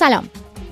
سلام،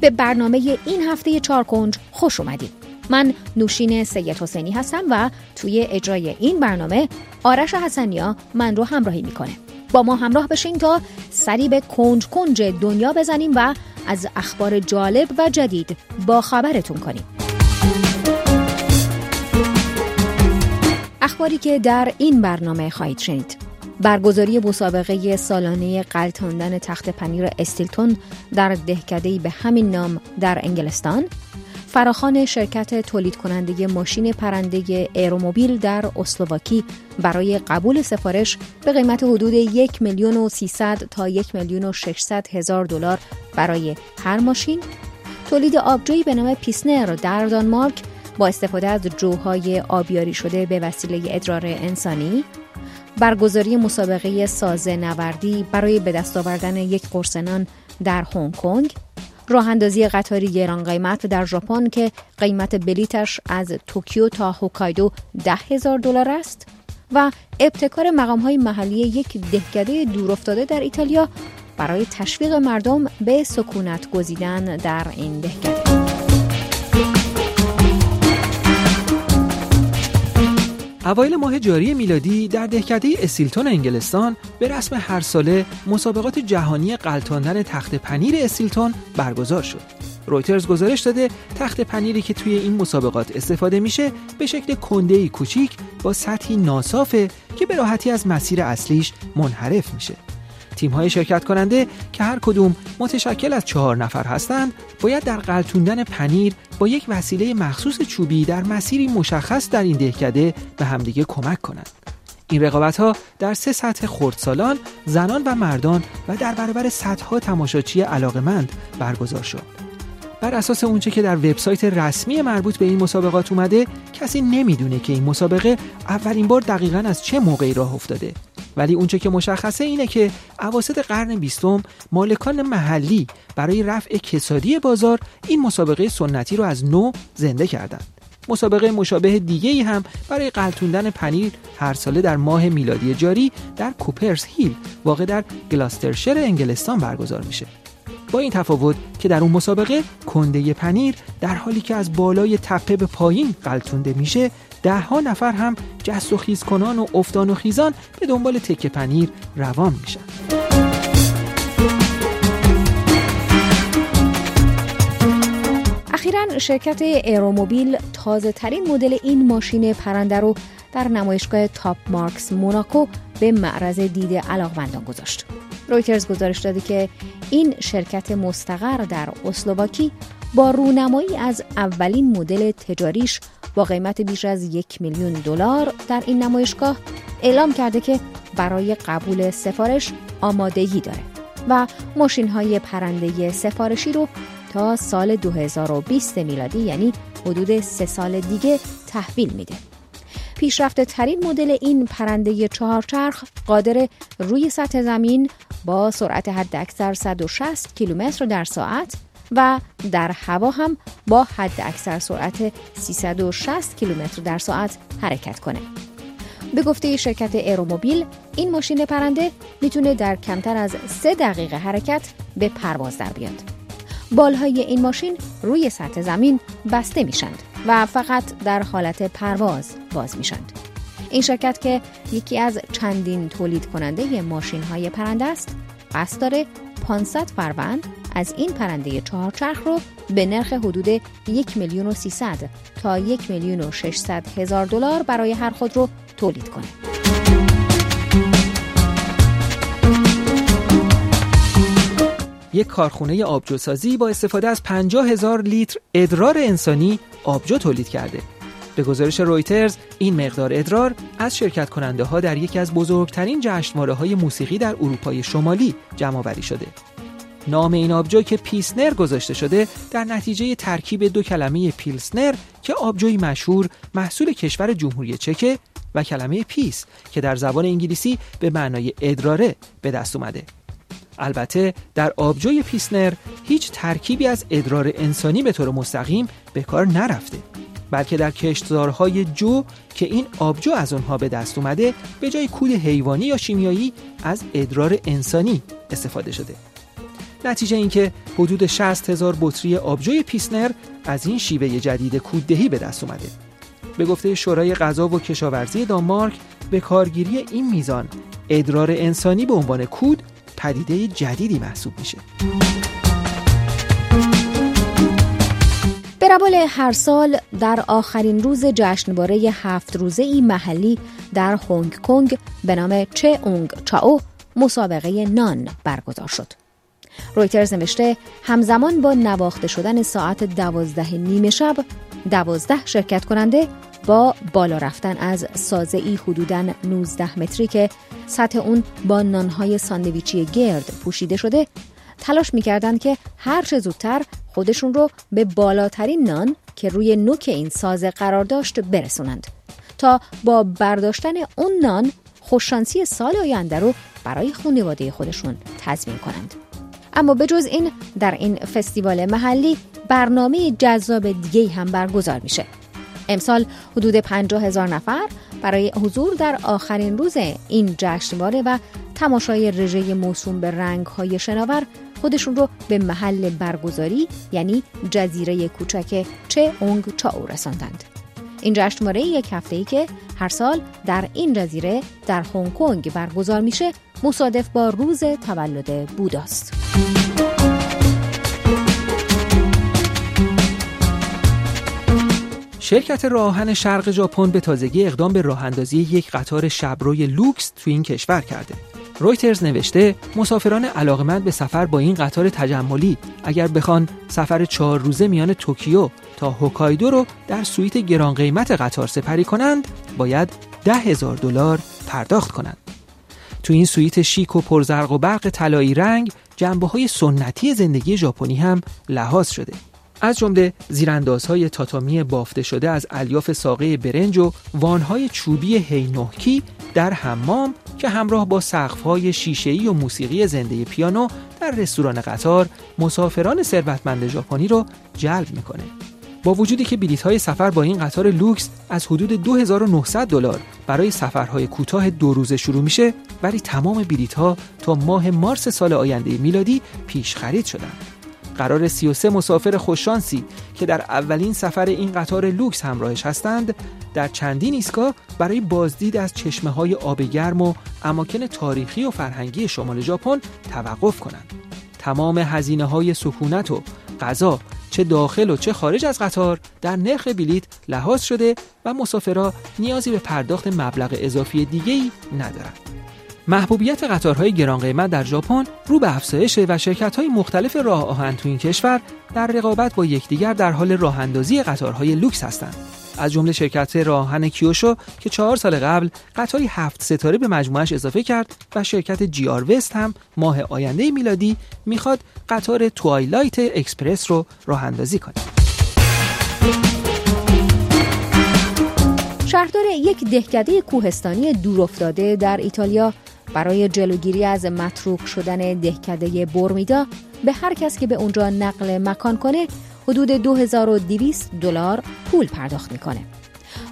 به برنامه این هفته چهار کنج خوش اومدید. من نوشین سید حسینی هستم و توی اجرای این برنامه آرش حسنیا من رو همراهی میکنه. با ما همراه بشین تا سری به کنج کنج دنیا بزنیم و از اخبار جالب و جدید با خبرتون کنیم. اخباری که در این برنامه خواهید شنید: برگزاری مسابقه سالانه غلتاندن تخت پنیر استیلتون در دهکده‌ای به همین نام در انگلستان، فراخوان شرکت تولید کننده ماشین پرنده ایروموبیل در اسلواکی برای قبول سفارش به قیمت حدود 1,300,000 تا 1,600,000 دلار برای هر ماشین، تولید آبجویی به نام پیسنر در دانمارک با استفاده از جوهای آبیاری شده به وسیله ادرار انسانی، برگزاری مسابقه سازه نوردی برای به دست آوردن یک قرص نان در هنگ کنگ، راه‌اندازی قطاری گران قیمت در ژاپن که قیمت بلیتش از توکیو تا هوکایدو 10,000 دلار است و ابتکار مقام‌های محلی یک دهکده دورافتاده در ایتالیا برای تشویق مردم به سکونت گزیدن در این دهکده. اوایل ماه جاری میلادی در دهکده استیلتون انگلستان به رسم هر ساله مسابقات جهانی غلتاندن تخت پنیر استیلتون برگزار شد. رویترز گزارش داده تخت پنیری که توی این مسابقات استفاده میشه به شکل کنده‌ای کوچیک با سطحی ناصافه که به راحتی از مسیر اصلیش منحرف میشه. تیم‌های شرکت کننده که هر کدوم متشکل از 4 نفر هستند، باید در غلتوندن پنیر با یک وسیله مخصوص چوبی در مسیری مشخص در این دهکده به همدیگه کمک کنند. این رقابت‌ها در 3 سطح خردسالان، زنان و مردان و در برابر صدها تماشاچی علاقه‌مند برگزار شد. بر اساس اونچه که در وبسایت رسمی مربوط به این مسابقات اومده، کسی نمیدونه که این مسابقه اولین بار دقیقاً از چه موقعی راه افتاده. ولی اونچه که مشخصه اینه که اواسط قرن 20 مالکان محلی برای رفع کسادی بازار این مسابقه سنتی رو از نو زنده کردند. مسابقه مشابه دیگه‌ای هم برای غلتوندن پنیر هر ساله در ماه میلادی جاری در کوپرس هیل واقع در گلاسترشر انگلستان برگزار میشه. با این تفاوت که در اون مسابقه کنده پنیر در حالی که از بالای تپه به پایین غلتونده میشه، ده ها نفر هم جست و خیز کنان و افتان و خیزان به دنبال تکه پنیر روان میشن. اخیراً شرکت ایروموبیل تازه ترین مدل این ماشین پرنده رو در نمایشگاه تاپ مارکس موناکو به معرض دید علاقمندان گذاشت. رویترز گزارش داده که این شرکت مستقر در اسلواکی با رونمایی از اولین مدل تجاریش با قیمت بیش از 1,000,000 دلار در این نمایشگاه اعلام کرده که برای قبول سفارش آمادگی داره و ماشین‌های پرنده سفارشی رو تا سال 2020 میلادی، یعنی حدود 3 سال دیگه، تحویل میده. پیشرفته ترین مدل این پرنده 4 چرخ قادر روی سطح زمین با سرعت حداکثر 160 کیلومتر در ساعت و در هوا هم با حداکثر سرعت 360 کیلومتر در ساعت حرکت کنه. به گفته شرکت ایروموبیل، این ماشین پرنده میتونه در کمتر از 3 دقیقه حرکت به پرواز در بیاد. بالهای این ماشین روی سطح زمین بسته میشند و فقط در حالت پرواز باز میشند. این شرکت که یکی از چندین تولید کننده ماشین‌های پرنده است، قصد داره 500 فروند از این پرنده 4 چرخ رو به نرخ حدود 1,300,000 تا 1,600,000 دلار برای هر خود رو تولید کنه. یک کارخونه آبجوسازی با استفاده از 50,000 لیتر ادرار انسانی آبجو تولید کرده. به گزارش رویترز، این مقدار ادرار از شرکت کننده ها در یکی از بزرگترین جشنواره های موسیقی در اروپای شمالی جمع آوری شده. نام این آبجو که پیسنر گذاشته شده در نتیجه ترکیب 2 کلمه پیلسنر که آبجوی مشهور محصول کشور جمهوری چک و کلمه پیس که در زبان انگلیسی به معنای ادراره به دست اومده. البته در آبجوی پیسنر هیچ ترکیبی از ادرار انسانی به طور مستقیم به کار نرفته، بلکه در کشتزارهای جو که این آبجو از اونها به دست اومده به جای کود حیوانی یا شیمیایی از ادرار انسانی استفاده شده. نتیجه این که حدود 60,000 بطری آبجوی پیسنر از این شیوه جدید کوددهی به دست اومده. به گفته شورای غذا و کشاورزی دانمارک، به کارگیری این میزان ادرار انسانی به عنوان کود پدیده جدیدی محسوب میشه. در روال هر سال در آخرین روز جشنواره 7 روزه‌ای محلی در هنگ کنگ به نام چئونگ چاو مسابقه نان برگزار شد. رویترز نوشته همزمان با نواخته شدن ساعت 12:30 شب 12 شرکت کننده با بالا رفتن از سازه‌ای حدوداً 19 متری که سطح اون با نانهای ساندویچی گرد پوشیده شده تلاش می‌کردند که هر چه زودتر خودشون رو به بالاترین نان که روی نوک این سازه قرار داشت برسونند تا با برداشتن اون نان خوششانسی سال آینده رو برای خانواده خودشون تضمین کنند. اما به جز این در این فستیوال محلی برنامه جذاب دیگه هم برگزار میشه. امسال حدود 50,000 نفر برای حضور در آخرین روز این جشنواره و تماشای رژه موسوم به رنگ‌های شناور خودشون رو به محل برگزاری یعنی جزیره کوچک چئونگ چاو رساندند. این جشنواره 1 هفته‌ای که هر سال در این جزیره در هنگ کنگ برگزار میشه مصادف با روز تولد بوداست. شرکت راه‌آهن شرق ژاپن به تازگی اقدام به راه‌اندازی 1 قطار شبروی لوکس تو این کشور کرده. رویترز نوشته مسافران علاقمند به سفر با این قطار تجملی اگر بخوان سفر 4 روزه میان توکیو تا هوکایدو رو در سویت گران قیمت قطار سپری کنند باید $10,000 پرداخت کنند. تو این سویت شیک و پرزرق و برق طلایی رنگ جنبه‌های سنتی زندگی ژاپنی هم لحاظ شده. از جمله زیراندازهای تاتامی بافته شده از الیاف ساقه برنج و وانهای چوبی هینوکی در حمام که همراه با سقف‌های شیشه‌ای و موسیقی زنده پیانو در رستوران قطار مسافران ثروتمند ژاپنی رو جلب می‌کنه. با وجودی که بلیط‌های سفر با این قطار لوکس از حدود $2,900 برای سفرهای کوتاه 2 روزه شروع میشه، ولی تمام بلیط‌ها تا ماه مارس سال آینده میلادی پیش خرید شدن. قرار 33 مسافر خوششانسی که در اولین سفر این قطار لوکس همراهش هستند در چندین ایستگاه برای بازدید از چشمه‌های آب گرم و اماکن تاریخی و فرهنگی شمال ژاپن توقف کنند. تمام هزینه‌های سکونت و غذا چه داخل و چه خارج از قطار در نرخ بلیط لحاظ شده و مسافرها نیازی به پرداخت مبلغ اضافی دیگری ندارند. محبوبیت قطارهای گران قیمت در ژاپن رو به افزایش و شرکت‌های مختلف راه آهن تو این کشور در رقابت با یکدیگر در حال راه‌اندازی قطارهای لوکس هستند. از جمله شرکت راه آهن کیوشو که 4 سال قبل قطاری 7 ستاره به مجموعه‌اش اضافه کرد و شرکت جی آر وست هم ماه آینده میلادی میخواد قطار توایلایت اکسپرس رو راه‌اندازی کنه. شهردار یک دهکده کوهستانی دورافتاده در ایتالیا برای جلوگیری از متروک شدن دهکده برمیدا به هر کس که به اونجا نقل مکان کنه حدود $2,200 پول پرداخت میکنه.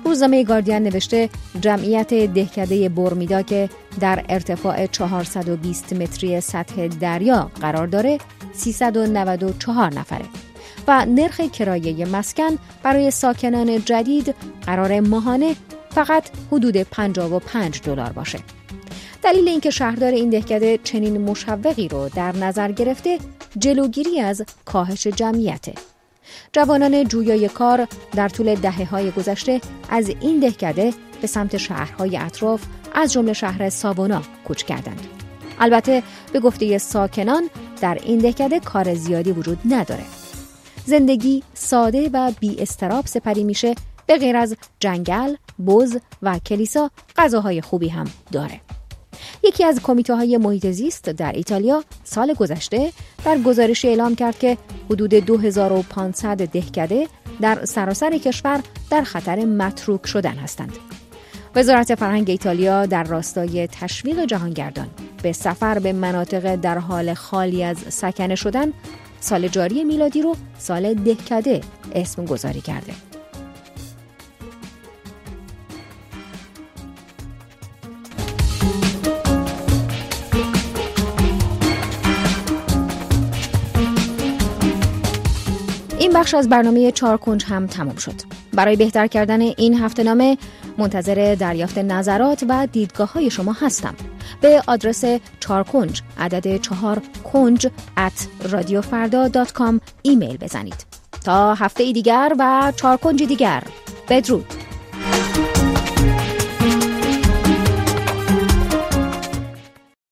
روزنامه گاردین نوشته جمعیت دهکده برمیدا که در ارتفاع 420 متری سطح دریا قرار داره 394 نفره و نرخ کرایه مسکن برای ساکنان جدید قرار ماهانه فقط حدود $55 باشه. دلیل اینکه شهردار این دهکده چنین مشوقی رو در نظر گرفته جلوگیری از کاهش جمعیته. جوانان جویای کار در طول دهه‌های گذشته از این دهکده به سمت شهرهای اطراف از جمله شهر سابونا کوچ کردند. البته به گفته ساکنان در این دهکده کار زیادی وجود نداره. زندگی ساده و بی استراب سپری میشه، به غیر از جنگل، بز و کلیسا غذاهای خوبی هم داره. یکی از کمیته های محیط زیست در ایتالیا سال گذشته در گزارش اعلام کرد که حدود 2500 دهکده در سراسر کشور در خطر متروک شدن هستند. وزارت فرهنگ ایتالیا در راستای تشویق جهانگردان به سفر به مناطق در حال خالی از سکنه شدن سال جاری میلادی رو سال دهکده اسم گذاری کرده. بخش از برنامه چهار کنج هم تمام شد. برای بهتر کردن این هفته‌نامه منتظر دریافت نظرات و دیدگاه‌های شما هستم. به آدرس چهار کنج عدد 4konj@radiofarda.com ایمیل بزنید. تا هفته دیگر و چهار کنج دیگر. بدرود.